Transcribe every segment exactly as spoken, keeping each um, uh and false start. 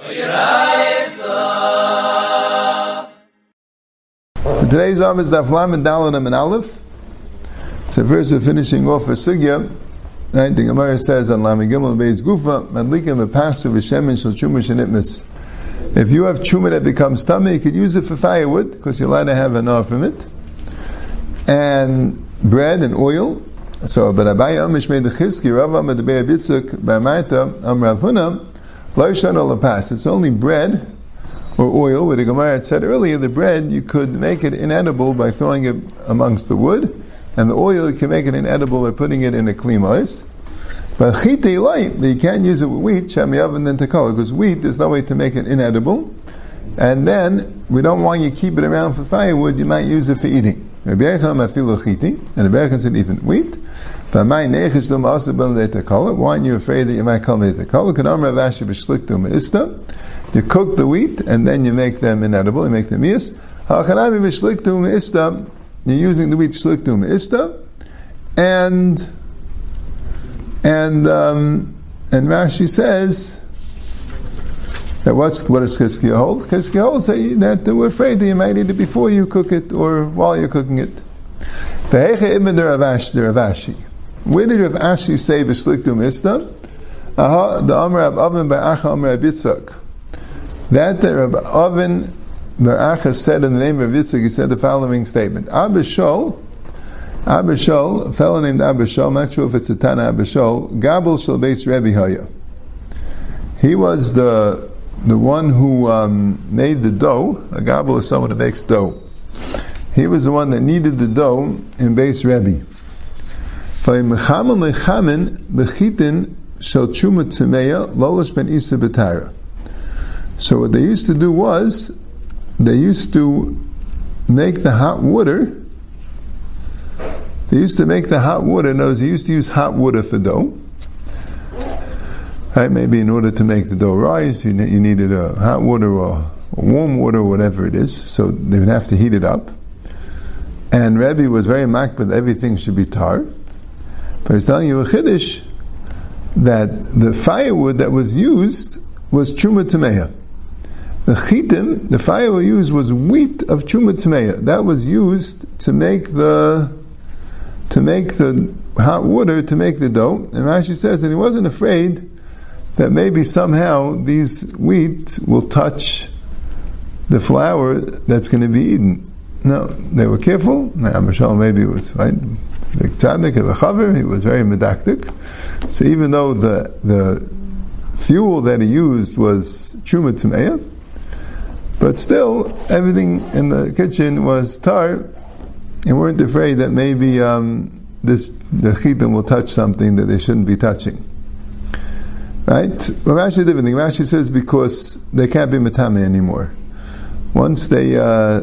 Today's Am is Daflam and Dalan and Menalif. So first we're finishing off a sugya. I think Gemara says on Lamigimel Beis Gufa Madlika Mepasu V'Shemin Shal Chumash and Itmis. If you have chuma that becomes tummy, you could use it for firewood because you're allowed to have enough from it, and bread and oil. So, but Rabbi Amish made the Chiskiyahu, Rav Ami the Rav Yitzhak by Ma'ita, Am Rav Huna, Loishan al Pass. It's only bread or oil. Where the Gemara had said earlier, the bread you could make it inedible by throwing it amongst the wood, and the oil you can make it inedible by putting it in a klimois. But chitei light, you can't use it with wheat, shamiyav and then takala, because wheat there's no way to make it inedible, and then we don't want you to keep it around for firewood. You might use it for eating. Rebechen afilo chitei, and Rebechen said even wheat. Why are you afraid that you might come to takala? You cook the wheat and then you make them inedible. You make them yes. You're using the wheat shliktu me'ista, and and um, and Rashi says that what's what does Chiskiyahu hold? Chiskiyahu holds that we're afraid that you might eat it before you cook it or while you're cooking it. Where did Rav Ashi say v'shliktu me'ista? Aha, the Amr Rav Avin Bar Achah Amr Rav Yitzhak. That the Rav Avin Bar Achah said in the name of Yitzhak, he said the following statement: Abishol. Abishol, a fellow named Abishol, I'm not sure if it's a Tana Abishol, Gabel Shal Beis Rabbi Haya. He was the the one who um, made the dough. A Gabel is someone who makes dough. He was the one that kneaded the dough in Beis Rabbi. So what they used to do was, they used to make the hot water They used to make the hot water. No, they used to use hot water for dough. Right? Maybe in order to make the dough rise, you, ne- you needed a hot water or warm water, or whatever it is. So they would have to heat it up. And Rebbe was very makbid that everything should be tar. But he's telling you a chiddush that the firewood that was used was chuma tameya. The chitim, the firewood used was wheat of chuma tameya. That was used to make the to make the hot water, to make the dough. And Rashi says that he wasn't afraid that maybe somehow these wheat will touch the flour that's going to be eaten. No, they were careful. Now, Abishal maybe was right. He was very medactic. So even though the the fuel that he used was chuma tameya, but still everything in the kitchen was tar, and weren't afraid that maybe um, this the chitim will touch something that they shouldn't be touching. Right? Well, Rashi different thing. Rashi says because they can't be metame anymore. Once they, uh,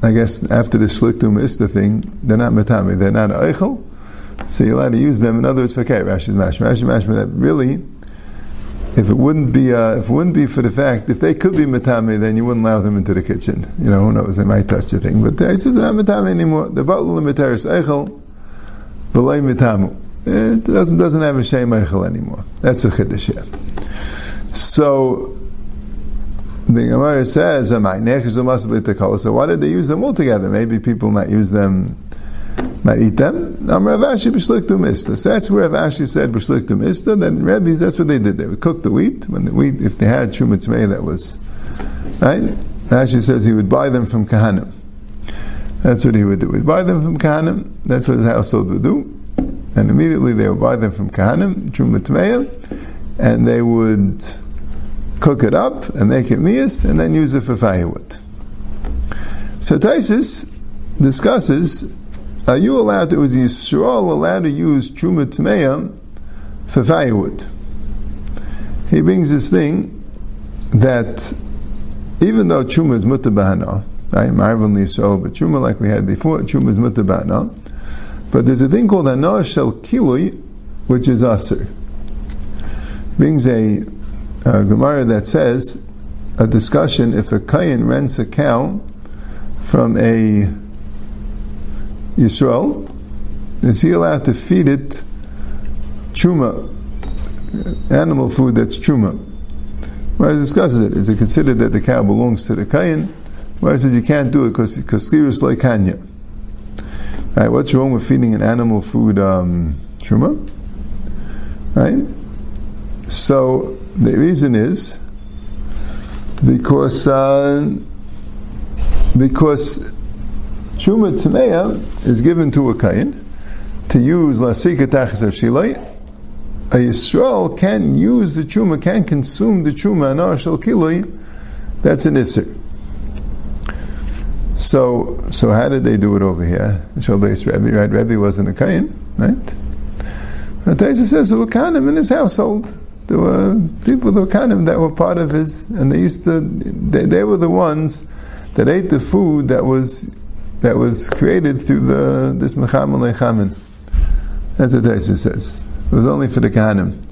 I guess, after the shliktu me'ista thing, they're not metame. They're not eichel. So you're allowed to use them. In other words, for okay, Rashi's mashma. Rashi's mashma that really, if it wouldn't be, uh, if it wouldn't be for the fact, if they could be matame, then you wouldn't allow them into the kitchen. You know, who knows? They might touch the thing, but they're just not matame anymore. The batul l'meteris eichel, v'lei mitamu. It doesn't doesn't have a shame eichel anymore. That's a chiddush here. So the Gemara says, "Am I nechus l'masavli takala?" So why did they use them all together? Maybe people might use them, might eat them. Am Rav Ashi b'shliktu me'ista. So that's where Rav Ashi said b'shliktu me'ista. Then Rebbe, that's what they did. They would cook the wheat when the wheat, if they had chuma tamei, that was right. Rashi says he would buy them from Kahanim. That's what he would do. He'd buy them from Kahanim. That's what his household would do. And immediately they would buy them from Kahanim chuma tamei, and they would cook it up and make it miyas, and then use it for firewood. So Taisha discusses. Are you allowed to, is Yisrael allowed to use chuma tameya for firewood? He brings this thing that even though chuma is mutar b'hana, right? Marvin Yisrael, but chuma like we had before, chuma is mutar b'hana. But there's a thing called hana shel kilui, which is aser. Brings a, a Gemara that says, a discussion if a kayin rents a cow from a Yisrael, is he allowed to feed it chuma, animal food that's chuma? Rashi discusses it. Is it considered that the cow belongs to the Kayan? Rashi says you can't do it because it's like Hanya. Alright, what's wrong with feeding an animal food um, truma? Right? So the reason is because uh, because truma Tanea is given to a Kayan to use Lasika Tachasav Shilay. A Yisrael can use the Chuma, can consume the Chuma, and Arshal Kiloi, that's an Isser. So, so how did they do it over here? Beis Rabbi, right? Rabbi wasn't a Kayin, right? But Taisha says there were Kanim in his household. There were people, there were Kanim that were part of his, and they used to, they, they were the ones that ate the food that was that was created through the this Mecham Aleichamin. That's what Taisha says. It was only for the Kahanim.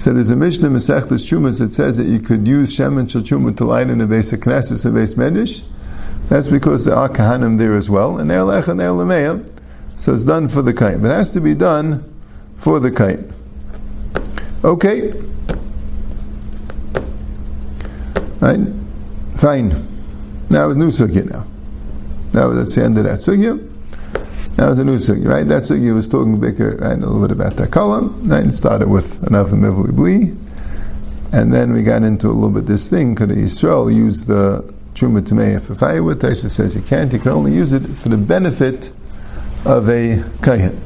So there's a Mishnah in Masechtas Chumas that says that you could use Shemen Shel Chuma to light in the base of Knesset and base Medrash. That's because there are Kahanim there as well, and they're Lech and they're Lameya. So it's done for the Kayin. It has to be done for the Kayin. Okay. Right? Fine. Now it's new sugya now. Now that's the end of that sugya. Now it's a new sugya, right? That sugya was talking bigger, right, a little bit about that column. Right? It started with enough of Mivli Bli. And then we got into a little bit this thing. Could Yisrael use the Truma Tameya for Chayyavut? Taisha says he can't. He can only use it for the benefit of a Kayin.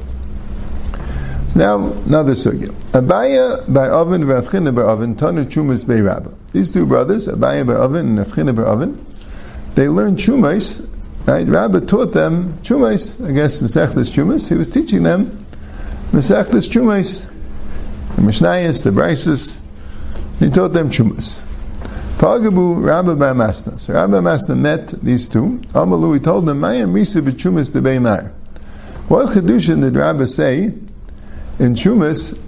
So now, another sugya. Abaye bar Avin and Rav Chanina bar Avin, Tana Chumas Bei Rabba. These two brothers, Abaye bar Avin and Rav Chanina bar Avin, they learned Chumas. Right, Rabbi taught them Chumais, I guess Masechtas Chumas. He was teaching them Masechtas Chumais, the Mishnayos, the Braisos. He taught them Chumas. Pagabu Rabbi Masna. So Rabbi Masna met these two. Amalu, he told them, Mayam Misa b'Chumas de Beimar. What Chedushin did Rabbi say in Chumas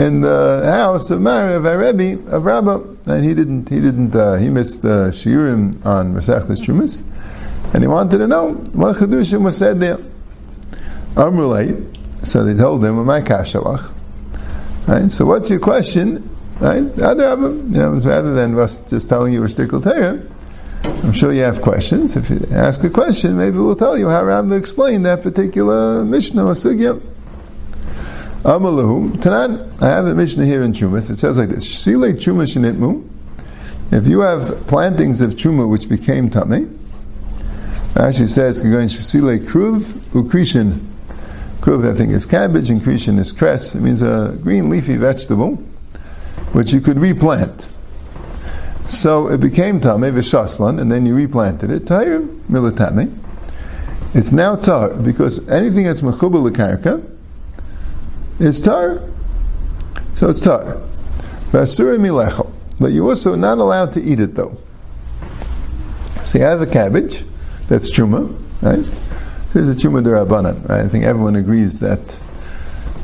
in the house of Mar of Arabi of Rabbi? And he didn't. He didn't. Uh, he missed the shiurim on Masechtas Chumas. And he wanted to know what Chedushim was said there. Amrulay, so they told him, "My kashalach." Right. So, what's your question? Right. Other Rabbi, you know, rather than us just telling you a shtickle Torah, I'm sure you have questions. If you ask a question, maybe we'll tell you how Rabbi explained that particular Mishnah or Sugya. Amalahu Tanan. I have a Mishnah here in Chumas. It says like this: Shilei Chumash Nitmu. If you have plantings of Chuma which became Tamei. Actually says going Shasile Kruv Ukrishin. Kruv I think is cabbage and Krishin is cress. It means a green leafy vegetable which you could replant. So it became Tameh Vishaslan and then you replanted it. Tahir Milatame. It's now tar because anything that's Mechubal Karka is tar. So it's tar. Vasura Milechel. But you're also not allowed to eat it though. So you have a cabbage. That's Chuma, right? This is a Chuma de Rabbanan, right? I think everyone agrees that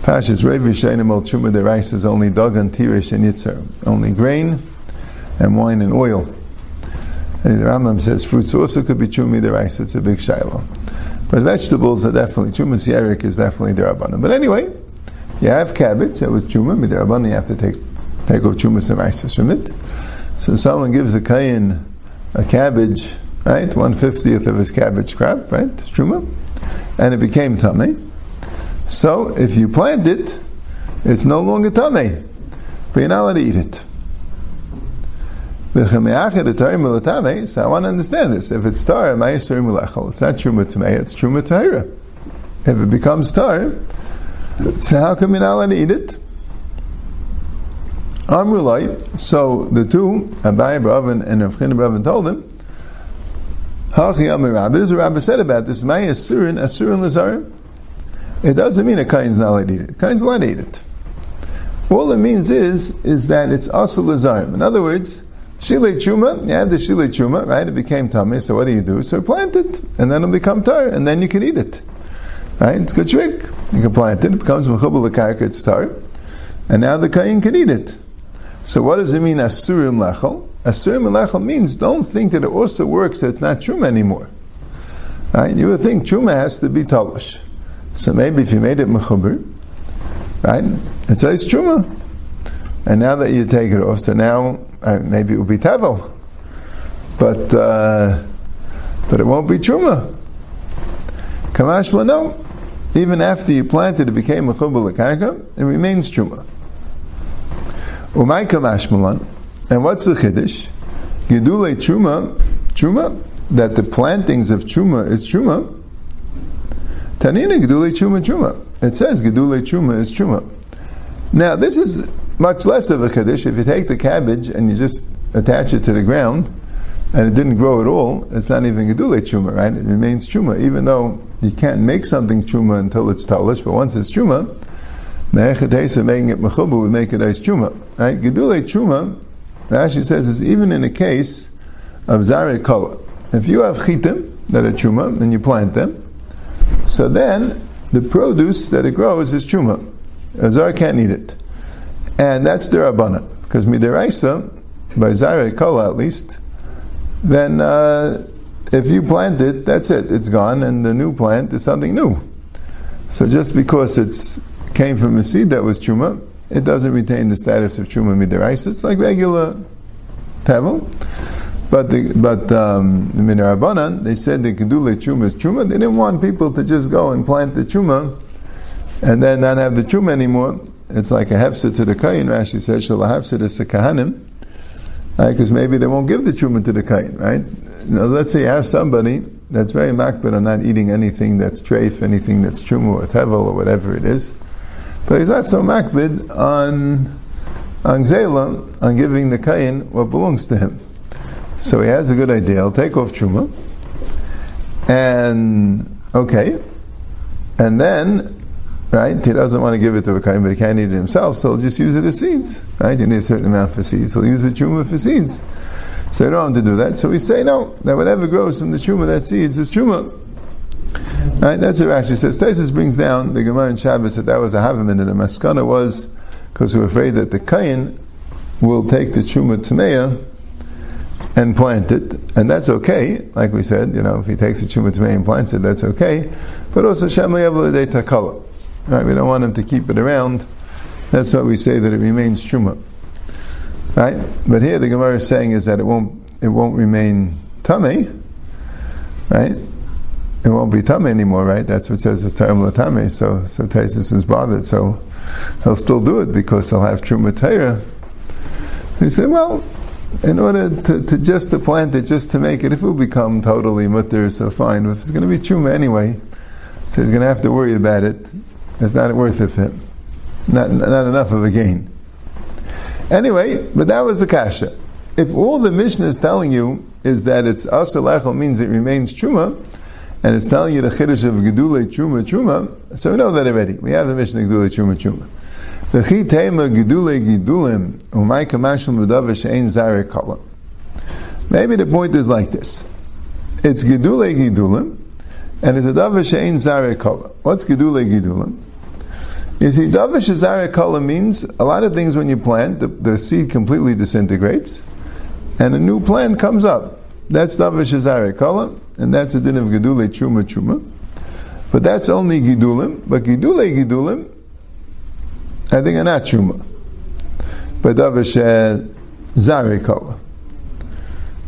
Pashas Revish Animal Chuma de Rice is only Dagan, Tirish, and Yitzhar. Only grain and wine and oil. And the Rambam says fruits also could be Chuma de Rice, it's a big shiloh. But vegetables are definitely, Chuma Sierik is definitely de Rabbanan. But anyway, you have cabbage, that was Chuma, de Rabbanan, you have to take take off Chuma and Rice from it. So someone gives a Kayin a cabbage. Right, one fiftieth of his cabbage crop, right, Truma, and it became Tameh. So, if you plant it, it's no longer Tameh, but you're not allowed to eat it. So, I want to understand this. If it's Tar, it's not Truma Tameh, it's Truma Tahira. If it becomes Tar, so how come you're not allowed to eat it? Amrulai, so the two, Abaye bar Avin and Rav Chanina bar Avin, told him, this is what Rabbi said about this. My Asurin, Asurin Lazarim. It doesn't mean a Kain's not allowed to eat it. Kain's allowed to eat it. All it means is is that it's Asur Lazarim. In other words, Shilei Chuma, you have the Shilei Chuma, right? It became Tameh, so what do you do? So plant it, and then it'll become Tar, and then you can eat it. Right? It's a good trick. You can plant it, it becomes Mechubal L'Karka, it's Tar, and now the Kain can eat it. So what does it mean, Asurim Lachal? Asurim Lachal means don't think that it also works that it's not Chuma anymore. Right? You would think Chuma has to be Talosh. So maybe if you made it Mechubur, right? It says Chuma. And now that you take it off, so now uh, maybe it will be tevel, but uh, but it won't be truma. Kamashma, no. Even after you planted, it became a chubul l'karka. It remains truma. Umay kamashmalan. And what's the chiddush? Gedulei truma, truma that the plantings of truma is truma. Tanina gedulei truma truma. It says gedulei truma is truma. Now this is much less of a kaddish. If you take the cabbage and you just attach it to the ground, and it didn't grow at all, it's not even gedulei truma, right? It remains truma, even though you can't make something truma until it's talish. But once it's truma, me'echet making it mechubu would make it as truma, right? Gedulei truma, Rashi says, is even in the case of zarei kala. If you have chitim that are truma and you plant them, so then the produce that it grows is truma. A zar can't eat it. And that's derabana, because midiraisa, by zarei kola at least, then uh, if you plant it, that's it, it's gone, and the new plant is something new. So just because it's came from a seed that was truma, it doesn't retain the status of truma midiraisa. It's like regular tevel. But the, but um, the midirabanan, they said the gedulei truma is truma. They didn't want people to just go and plant the truma and then not have the truma anymore. It's like a hefsa to the kayin. Rashi says, "Shall a hefsa to kahanim," right? Because maybe they won't give the truma to the kayin, right? Now, let's say you have somebody that's very makbid on not eating anything that's treif, anything that's truma or tevel or whatever it is, but he's not so makbid on on gzela, on giving the kayin what belongs to him. So he has a good idea. He'll take off truma, and okay, and then. Right, he doesn't want to give it to a kain, but he can't eat it himself, so he'll just use it as seeds. Right, you need a certain amount for seeds. He'll use the truma for seeds, so you don't have to do that. So we say no, that whatever grows from the truma, that seeds is truma. Right, that's what Rashi says. Taisha brings down the Gemara in Shabbos that that was a havamin, and the maskana was because we're afraid that the kain will take the truma tameya and plant it, and that's okay. Like we said, you know, if he takes the truma tameya and plants it, that's okay. But also Shem Le'evul Dei Takala. Right, we don't want him to keep it around. That's why we say that it remains truma. Right? But here the Gemara is saying is that it won't it won't remain tamei. Right? It won't be tamei anymore, right? That's what it says it's terem la tamei. So so Taisus is bothered, so he'll still do it because he'll have truma teira. He said, well, in order to, to just to plant it, just to make it, if it will become totally mutter, so fine. But if it's going to be truma anyway, so he's going to have to worry about it. It's not worth it for him. Not, not enough of a gain. Anyway, but that was the kasha. If all the Mishnah is telling you is that it's asur l'achol means it remains truma, and it's telling you the chiddush of gedulei truma truma, so we know that already. We have the Mishnah gedulei truma truma. V'chi teima gedulei gedulim umay kamashul mudav she'ein zarei kala. Maybe the point is like this. It's gedulei gedulim, and it's a davar she'ein zarei kala. What's gedulei gedulim? You see, davar she'zarei kala means a lot of things when you plant, the, the seed completely disintegrates, and a new plant comes up. That's davar she'zarei kala, and that's a din of gedulei truma truma. But that's only gedulim, but gedulei gedulim, I think, are not truma. But davar she'zarei kala,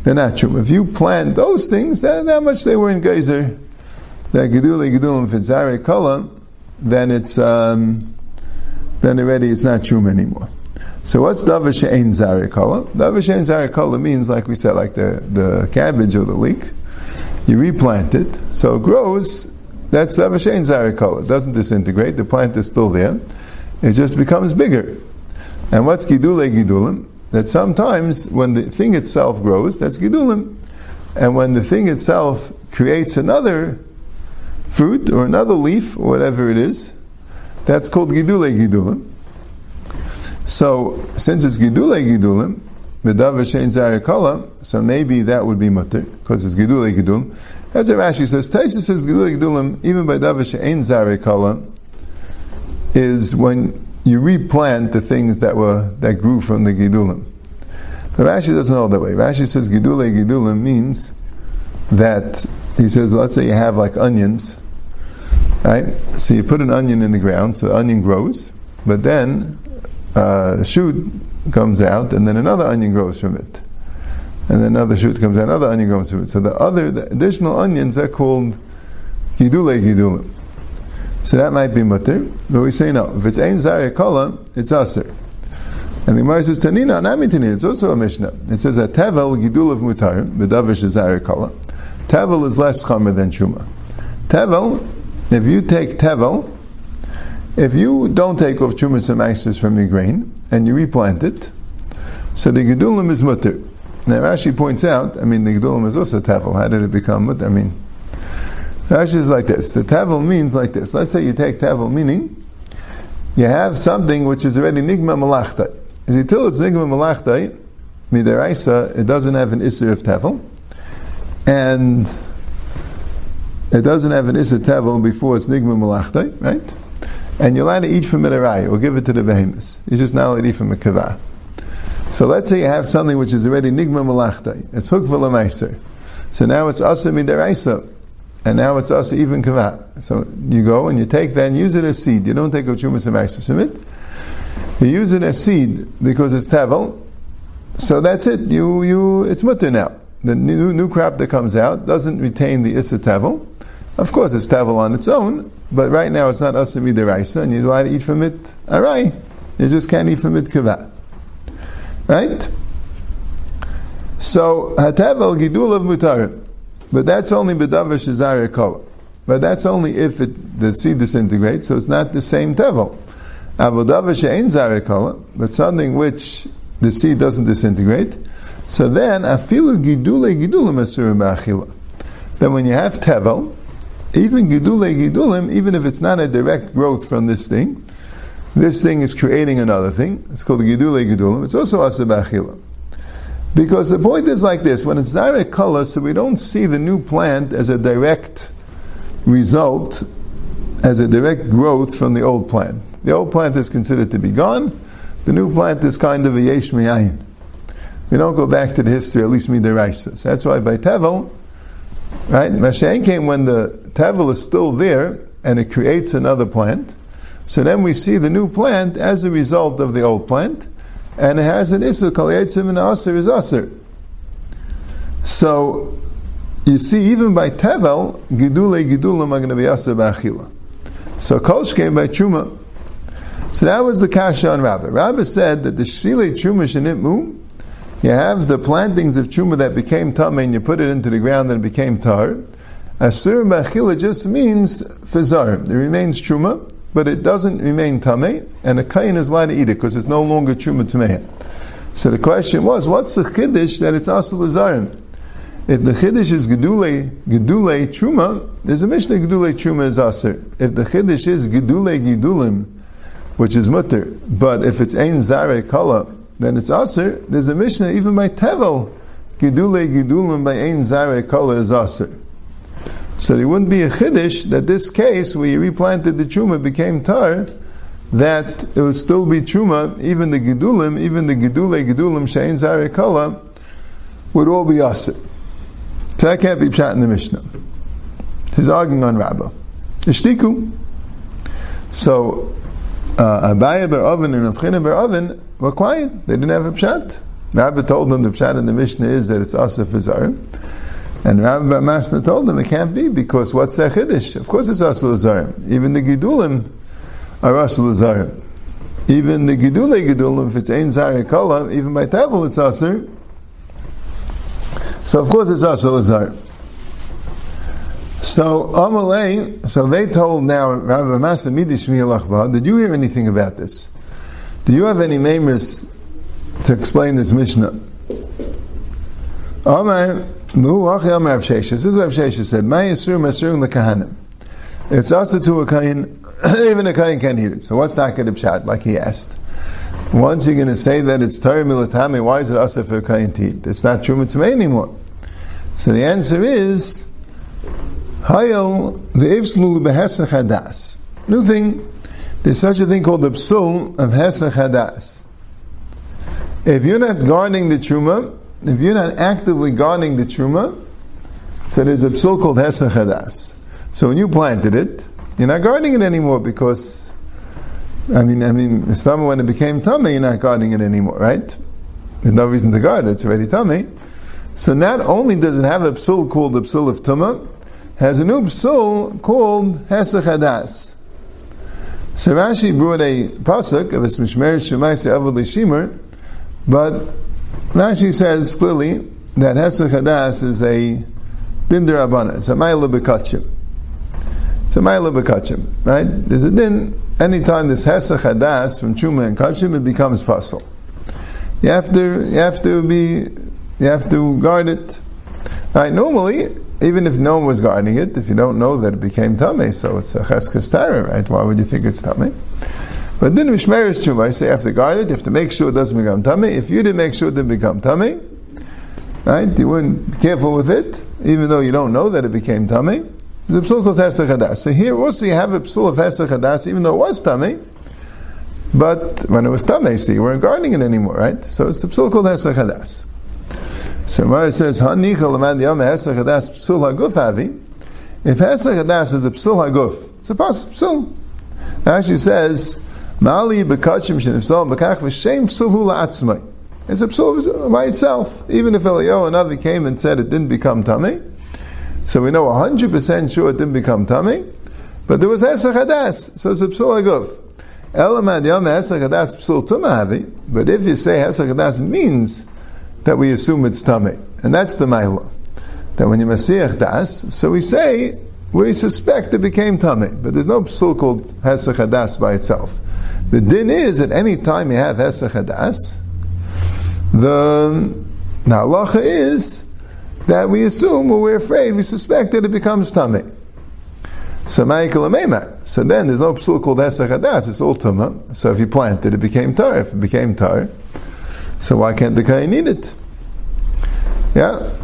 they're not truma. If you plant those things, that, that much they were in geyser. That gedulei gedulim if it's zarei kala, then it's um, then already it's not truma anymore. So what's davar she'ein zarei kala? Davar she'ein zarei kala means, like we said, like the, the cabbage or the leek. You replant it, so it grows. That's davar she'ein zarei kala. It doesn't disintegrate. The plant is still there. It just becomes bigger. And what's gedulei gedulim? That sometimes when the thing itself grows, that's gedulim, and when the thing itself creates another fruit or another leaf or whatever it is, that's called gedulei gedulim. So since it's gedulei gedulim, b'davar she'ein zarei kala, so maybe that would be mutter because it's gedulei gedulim. That's what Rashi says. Taisha says gedulei gedulim even by davar she'ein zarei kala is when you replant the things that were that grew from the gedulim. But Rashi doesn't hold that way. Rashi says gedulei gedulim means that he says, let's say you have like onions. Right? So you put an onion in the ground, so the onion grows, but then uh, shoot comes out, and then another onion grows from it, and then another shoot comes out, another onion grows from it. So the other, the additional onions, they're called gidulei gidulim. So that might be mutter, but we say no. If it's ein zarei kola, it's aser. And the Gemara says tanina, nami tanina. It's also a mishnah. It says that tevel gidulav mutar, b'davish is zarei kola. Tevel is less chamer than shuma. Tevel, if you take tevel, if you don't take off chumas and maxes from your grain and you replant it, so the gedulim is mutter. Now Rashi points out, I mean, the gedulim is also tevel. How did it become mutter? I mean, Rashi is like this. The tevel means like this. Let's say you take tevel, meaning you have something which is already nigma malachtai. Until it's nigma malachtai, midaraisa, it doesn't have an isser of tevel, and it doesn't have an isser tevel before it's nigma malachtai, right? And you're allowed to eat from it arai, or give it to the behemoth. You're just not allowed to eat from a kavah. So let's say you have something which is already nigma malachtai. It's hukva l'maiser. So now it's asa midaraisa, and now it's asa even kavah. So you go and you take that and use it as seed. You don't take a chumas and maiser from it. You use it as seed because it's tavel. So that's it. You you it's mutter now. The new new crop that comes out doesn't retain the issa tavel. Of course, it's tavel on its own, but right now it's not asur midaraisa, and you're allowed to eat from it arai. You just can't eat from it kavah. Right? So, hatavel gidul of mutarim. But that's only b'davar shezarei kola. But that's only if it, the seed disintegrates, so it's not the same tevel. Avodavar she'ein zarei kola, but something which the seed doesn't disintegrate. So then, afilu gidule gidulim asur ma'achila. Then when you have tevel, even gidule gidulim, even if it's not a direct growth from this thing, this thing is creating another thing. It's called gidule gidulim. It's also asur b'achila. Because the point is like this: when it's direct color, so we don't see the new plant as a direct result, as a direct growth from the old plant. The old plant is considered to be gone. The new plant is kind of a yesh mi'ayin. We don't go back to the history, at least midaraisa. That's why by tevel, right? Mashayin came when the tevel is still there and it creates another plant. So then we see the new plant as a result of the old plant, and it has an issur kol yetzim and aser is aser. So you see, even by tevel, gidule gidulim are going to be aser b'achila. So kolsh came by chuma. So that was the kasha on Rabbah. Rabbah said that the shilei chuma shenitmu, you have the plantings of chuma that became tameh, and you put it into the ground and it became tar. Asur b'achila just means fizar. It remains chuma, but it doesn't remain tameh, and a kain is allowed to eat it because it's no longer chuma tameh. So the question was, what's the chiddush that it's asur l'zarim? If the chiddush is gedule gedule chuma, there's a mishnah gedule chuma is asur. If the chiddush is gedule gidulim, which is mutter, but if it's ein zarei kala, then it's asur. There's a mishnah even by tevel, gidule gidulim by ein zarei kala is asur. So there wouldn't be a chiddush that this case where you replanted the chuma became tar, that it would still be chuma, even the gidulim, even the gidule gidulim she'ein zarei kala would all be asur. So that can't be pshat in the mishnah. He's arguing on Rabbah. Ishtiku. So uh, Abaye bar Avin and Rav Chanina bar Avin were quiet. They didn't have a pshat. Rabbah told them the pshat in the Mishnah is that it's asur l'zarim. And Rabbi Masna told them it can't be, because what's that chiddush? Of course it's asur l'zarim. Even the gidulim are asur l'zarim. Even the gidule gidulim, if it's ein zarei kala, even by tevel it's asur. So of course it's asur l'zarim. So Amalei, so they told now Rabbi Masna, Midi Shmi Alachba, did you hear anything about this? Do you have any meimers to explain this Mishnah? Amar, Lu Hachi Amar Ravshasha. This is what Ravshasha said. My Yisur Masur L'Kahanim. It's also to a kain, even a kain can't eat it. So what's Taka D'Pshat, like he asked? Once you're going to say that it's Torah Milatami, why is it also for a kain to eat? It's not Truma Tumei anymore. So the answer is, Hayal V'Ivslu B'Hesach Hadas. New thing. There's such a thing called the psul of Hesach Hadas. If you're not guarding the Truma, if you're not actively guarding the Truma, so there's a psul called Hesach Hadas. So when you planted it, you're not guarding it anymore because I mean, I mean, Islam, when it became tummy, you're not guarding it anymore, right? There's no reason to guard it, it's already tummy. So not only does it have a psul called the psul of tumah, has a new psul called hesach hadas. So Rashi brought a pasuk of a mishmer shemaisi avod lishimer, but Rashi says clearly that hesach hadas is a din derabbanan. It's a ma'ila b'kachim. It's a ma'ila b'kachim, right? There's a din. Anytime this hesach hadas from chuma and kachim, it becomes pasul. You have to, you have to be, you have to guard it. All right, normally, even if no one was guarding it, if you don't know that it became tamei, so it's a cheskas tara, right? Why would you think it's tamei? But then mishmeres chuma, I say you have to guard it. You have to make sure it doesn't become tamei. If you didn't make sure it didn't become tamei, right? You wouldn't be careful with it, even though you don't know that it became tamei. The psul calls hesach hadas. So here also you have a psul of hesach hadas, even though it was tamei. But when it was tamei, see, you weren't guarding it anymore, right? So it's the psul called hesach hadas. So Mara says, "Hanicha l'man yama hesach hadas psul haguf havi." If hesach hadas is a psul haguf, it's a psul. It actually says, "Mali b'kachim shenifsal b'kach v'shem psul hu la'atzmai." It's a psul by itself, even if Eliyahu and Avi came and said it didn't become tamei. So we know one hundred percent sure it didn't become tamei, but there was hesach hadas, so it's a psul haguf. Elamad yama hesach hadas psul tumah havi. But if you say hesach hadas means that we assume it's tamei, and that's the ma'ila. That when you masiach das, so we say we suspect it became tamei, but there's no psul called hesach hadas by itself. The din is that any time you have hesach hadas, the halacha is that we assume, or we're afraid, we suspect that it becomes tamei. So ma'ikal ameimat. So then there's no psul called hesach hadas. It's all tumah. So if you planted, it became tar. If it became tar, so why can't the kain eat it? Yeah,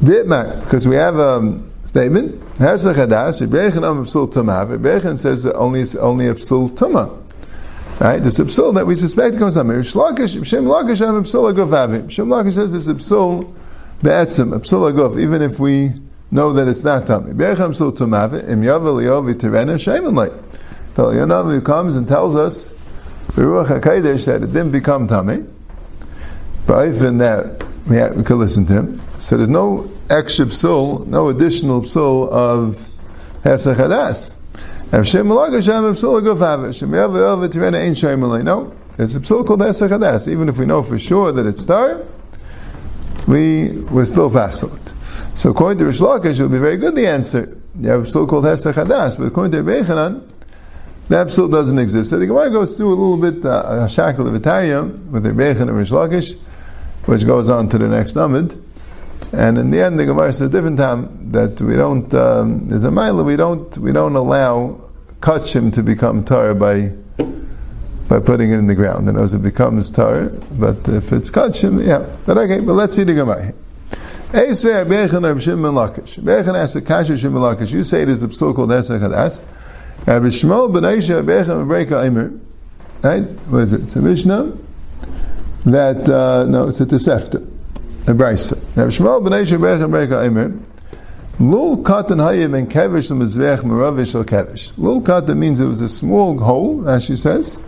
ditmak, because we have a statement hesach hadas. Rebechen am psul tumah. Rebechen says that only it's only a psul tumah. Right, this psul that we suspect comes tamei. Rish Lakish, Shem Lakish am psul agufavim. Shem Lakish says it's a psul. Be'etzim, psul haguf, even if we know that it's not tamei. Be'echam psul tumav, im yavel yovi terena shayman leit. Fel Yonavi comes and tells us, Beruach HaKadosh, that it didn't become tamei. But even that, we, have, we could listen to him. So there's no extra psul, no additional psul of hesach hadas. Shem lagasham psul haguf hav, Shem yavel yovi terena ein shayman leit. No, it's a psul called hesach hadas, even if we know for sure that it's tar. We were still pasul it. So according to Rish Lakish, it would be very good, the answer. You have a psul called hesach hadas, but according to Rebbe Chanan, that psul doesn't exist. So the Gemara goes through a little bit uh, a shackle of Itarium with Rebbe Chanan and Rish Lakish, which goes on to the next amud. And in the end, the Gemara says a different time that we don't, um, there's a mila, we don't we don't allow kachim to become tar by by putting it in the ground. And as it becomes tar, but if it's kachim, yeah. But okay, but let's see the Gemara. Eisvei Rebbechen Reb Shimon Lakish. Rebbechen asked the Kasha Shimon Lakish, you say it is a psul called hesach hadas. Reb Shmuel ben Aisha Rebbechen Rebbecha Eimer. Right? What is it? It's a Mishnah that, uh, no, it's a Tesefta. A Braisa. Reb Shmuel ben Aisha Rebbechen Rebbecha Eimer. Lul katan hayim and kevish l'mizvech meravish l'kevish. Lul katan means it was a small hole, as she says.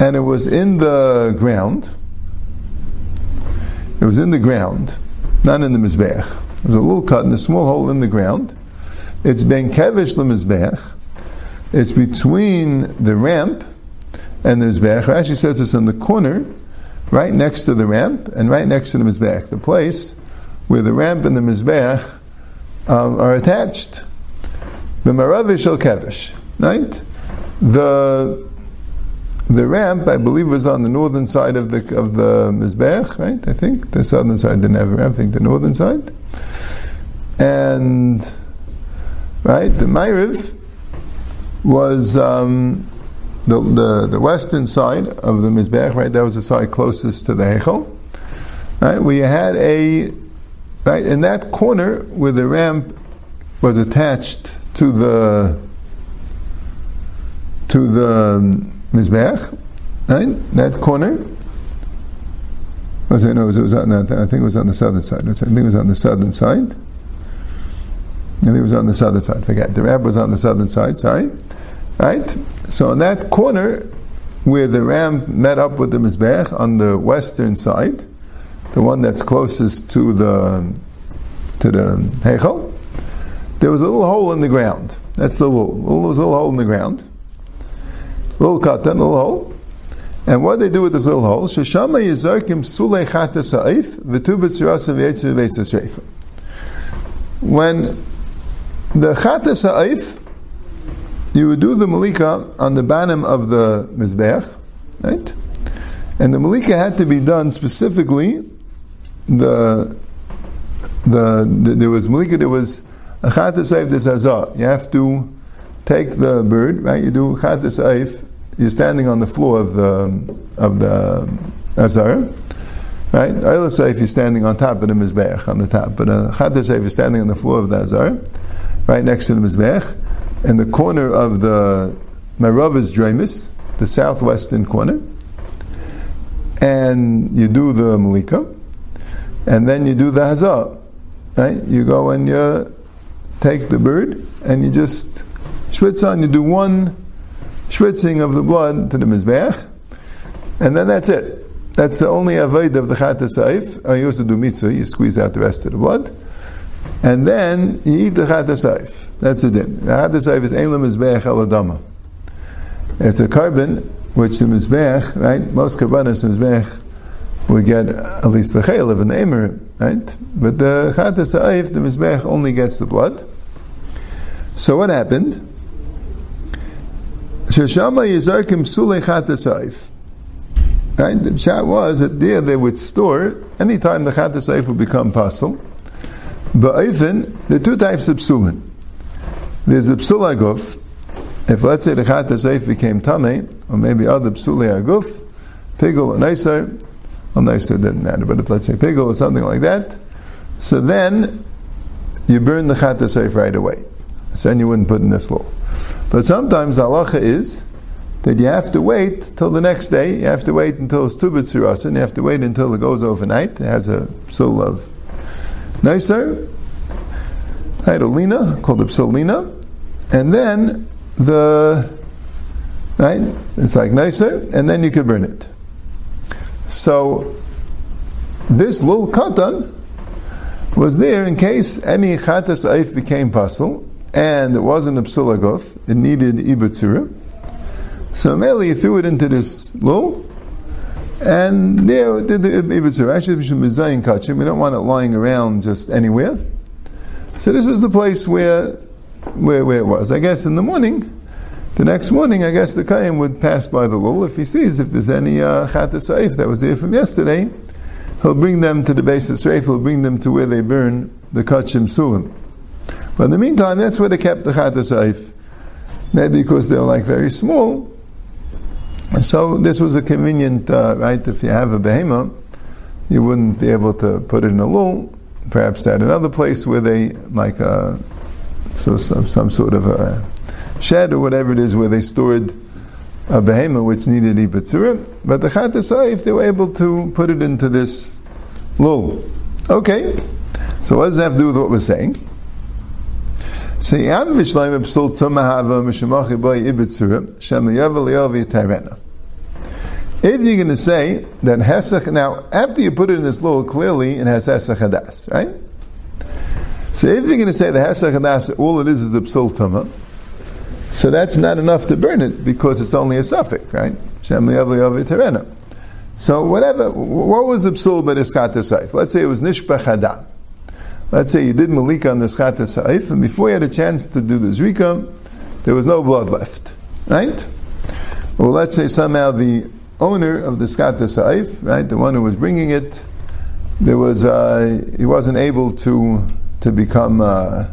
And it was in the ground. It was in the ground, not in the mizbeach. It was a little cut in a small hole in the ground. It's ben kevish lemizbeach. It's between the ramp and the mizbeach. Rashi says it's in the corner, right next to the ramp and right next to the mizbeach, the place where the ramp and the mizbeach um, are attached. B'maravish al kevish, right? The The ramp, I believe, was on the northern side of the of the mizbeach, right? I think the southern side didn't have a ramp. I think the northern side, and right, the ma'ariv was um, the, the the western side of the mizbeach, right? That was the side closest to the heichal, right? We had a right in that corner where the ramp was attached to the to the. Mizbeach, right? That corner. Was it? No, it was on that. I think it was on the southern side. I think it was on the southern side. I think it was on the southern side. Forget the ramp was on the southern side. Sorry, Right? So on that corner where the ram met up with the Mizbeach on the western side, the one that's closest to the to the Heichel, there was a little hole in the ground. That's the little, little, little hole in the ground. Little katan, little hole. And what they do with this little hole? Sheshama yizarkim sulei chata sa'if v'tu b'tzirasa v'yetzu v'yetzu v'yetzu. When the chata sa'if, you would do the malika on the banim of the Mizbeach, right? And the malika had to be done specifically, the, the, the there was malika, there was a chat esayif des hazah. You have to take the bird, right? You do chat esayif, you're standing on the floor of the, of the hazar, right? Ayla esayif, you're standing on top of the Mizbeach, on the top. But a chat esayif, you're standing on the floor of the hazar, right next to the Mizbeach, in the corner of the Marav's Dremis, the southwestern corner, and you do the malika, and then you do the hazah, right? You go and you take the bird, and you just shvitz on, you do one shvitzing of the blood to the Mizbeach, and then that's it. That's the only avoid of the chata saif. You also do mitzvah, you squeeze out the rest of the blood, and then you eat the chata saif. That's it. The chata saif is ein le Mizbeach el adama. It's a carbon which the Mizbeach, right? Most karbanos Mizbeach we get at least the chaylev and the emer, right? But the chata saif, the Mizbeach only gets the blood. So what happened? Sheshama yizarkim sulei chata saif. Right? The chat was that there they would store, any time the chata saif would become pasul. Ba'ifin, there are two types of psulin. There's a psul aguf. If let's say the chata saif became tameh, or maybe other psulei aguf, pigul and eisar, well, nicer didn't matter, but if let's say pigul or something like that, so then you burn the chata saif right away. So then you wouldn't put in this law. But sometimes the halacha is that you have to wait till the next day, you have to wait until it's tubit sirasa, and you have to wait until it goes overnight, it has a psul of nicer, I had a lina, called a psul lina, and then the, right, it's like nicer, and then you can burn it. So, this little katan was there in case any chata saif became pasul, and it wasn't a psul aguf, it needed ibatzira. So, merely you threw it into this lul, and there it did the ibatzira. Actually, we should be zayin kachim, we don't want it lying around just anywhere. So, this was the place where, where, where it was. I guess in the morning, the next morning, I guess the Kayyim would pass by the lul. If he sees if there's any uh, chata saif that was there from yesterday, he'll bring them to the base of Sreif, he'll bring them to where they burn the kachim sulim. But in the meantime, that's where they kept the chata saif. Maybe because they were like very small. So this was a convenient, uh, right, if you have a behema, you wouldn't be able to put it in a lul. Perhaps at another place where they, like a, so some, some sort of a shed or whatever it is where they stored a behema which needed ibatzura, but the chata saif they were able to put it into this lul. Okay, so what does that have to do with what we're saying? If you're going to say that hesach, now after you put it in this lul, clearly it has hesach hadas, right? So if you're going to say the hesach hadas, all it is is the psul tumah. So that's not enough to burn it because it's only a suffix, right? So whatever, what was the psul by the chata saif? Let's say it was nishpach hadah. Let's say you did malika on the chata saif, and before you had a chance to do the zrika, there was no blood left, right? Well, let's say somehow the owner of the chata saif, right, the one who was bringing it, there was uh, he wasn't able to to become. Uh,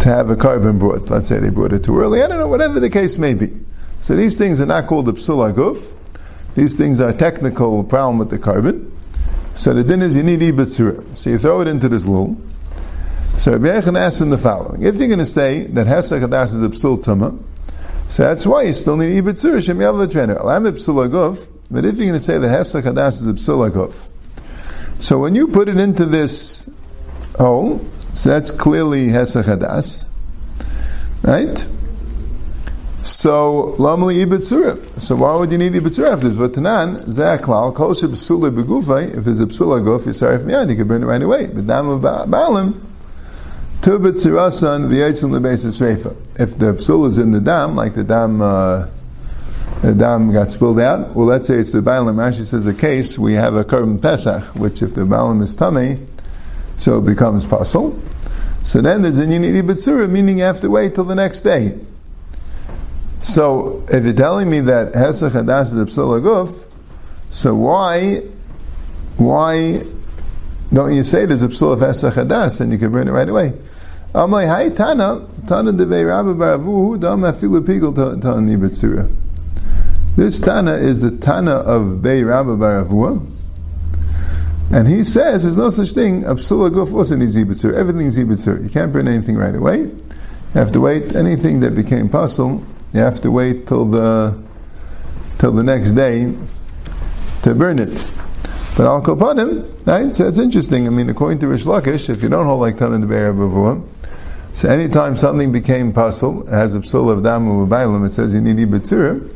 to have a carbon brought. Let's say they brought it too early. I don't know, whatever the case may be. So these things are not called a psul aguf. These things are a technical problem with the carbon. So the din is you need ibatzura. So you throw it into this lul. So Rebechen asks him the following. If you're going to say that hesach hadas is a psul tumah, so that's why you still need ibatzura. Shem yav l'trener. I'm a psul aguf, but if you're going to say that hesach hadas is a psul aguf, so when you put it into this hole, so that's clearly hesach hadas, right? So, Lamli Ibitzura. So, why would you need Ibitzura after this? But Tanan, Zaklal, Kosher B'sula Begufay, if it's a B'sula Guf, Yisarif Miyad, you could burn it right away. But Dama Ba'alim, Tu B'tsirasan, V'yetzim L'beis Esreifa. If the B'sula is in the Dam, like the Dam, uh, the Dam got spilled out, well, let's say it's the Ba'alim. Rashi says a case, we have a Korban Pesach, which if the Ba'alim is Tamei, so it becomes Pasul. So then there's a Yinid Ibitzura, meaning you have to wait till the next day. So, if you're telling me that Hesach Hadas is a Psula Guf, so why, why don't you say there's a Psula of Hesach Hadas and you can burn it right away? I'm like, Hi Tana, Tana de Bay Arabu, Dam Afilu Pigel Tana Ibitzura. This Tana is the Tana of Bay Rabbi Bar Avin, and he says there's no such thing. A Psula Guf wasn't Ibitzura. Everything's Ibitzura. You can't burn anything right away. You have to wait. Anything that became Pasul, you have to wait till the till the next day to burn it. But Al Kopanim, right? So it's interesting. I mean, according to Rish Lakish, if you don't hold like Tanan de Bay Arabu, so anytime something became pasul, has a psul of damu u'baylim, it says you need ibitzura.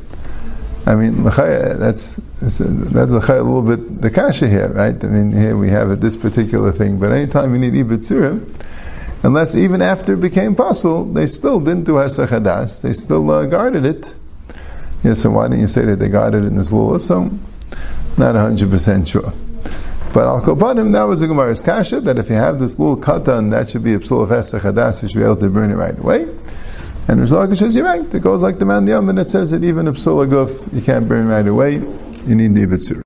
I mean, that's that's a little bit the kasha here, right? I mean, here we have it, this particular thing. But anytime you need ibitzura, unless even after it became pasul, they still didn't do Hesach Hadas. They still uh, guarded it. Yeah, so why didn't you say that they guarded it in this lula? So, not one hundred percent sure. But Al Kopanim, that was a Gemara's kasha, that if you have this little katan, that should be a psul of Hesach Hadas, you should be able to burn it right away. And Rish Lakish says, you're right, it goes like the man in the oven, it says that even a psul of Guf, you can't burn it right away, you need the Ibitzur.